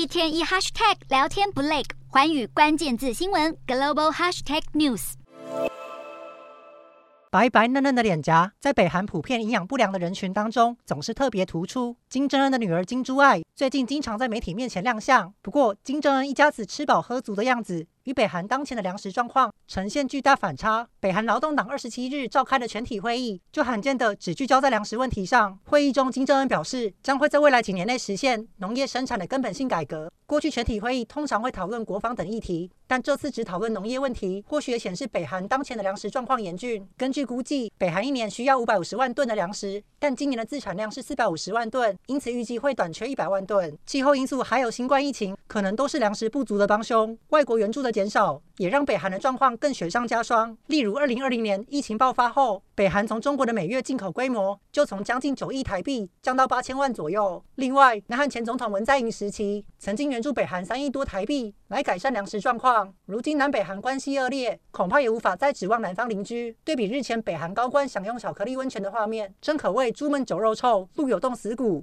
一天一 hashtag 聊天不累，寰宇关键字新闻 #Global##News。白白嫩嫩的脸颊，在北韩普遍营养不良的人群当中，总是特别突出。金正恩的女儿金珠爱最近经常在媒体面前亮相。不过，金正恩一家子吃饱喝足的样子，与北韩当前的粮食状况呈现巨大反差。北韩劳动党27日召开了全体会议，就罕见的只聚焦在粮食问题上。会议中，金正恩表示，将会在未来几年内实现农业生产的根本性改革。过去全体会议通常会讨论国防等议题，但这次只讨论农业问题，或许也显示北韩当前的粮食状况严峻。根据估计，北韩一年需要550万吨的粮食，但今年的自产量是450万吨，因此预计会短缺100万吨。气候因素还有新冠疫情，可能都是粮食不足的帮凶。外国援助的减少也让北韩的状况更雪上加霜。例如，2020年疫情爆发后，北韩从中国的每月进口规模就从将近9亿台币降到8000万左右。另外，南韩前总统文在寅时期曾经援助北韩3亿多台币来改善粮食状况。如今南北韩关系恶劣，恐怕也无法再指望南方邻居。对比日前北韩高官享用巧克力温泉的画面，真可谓“朱门酒肉臭，路有冻死骨”。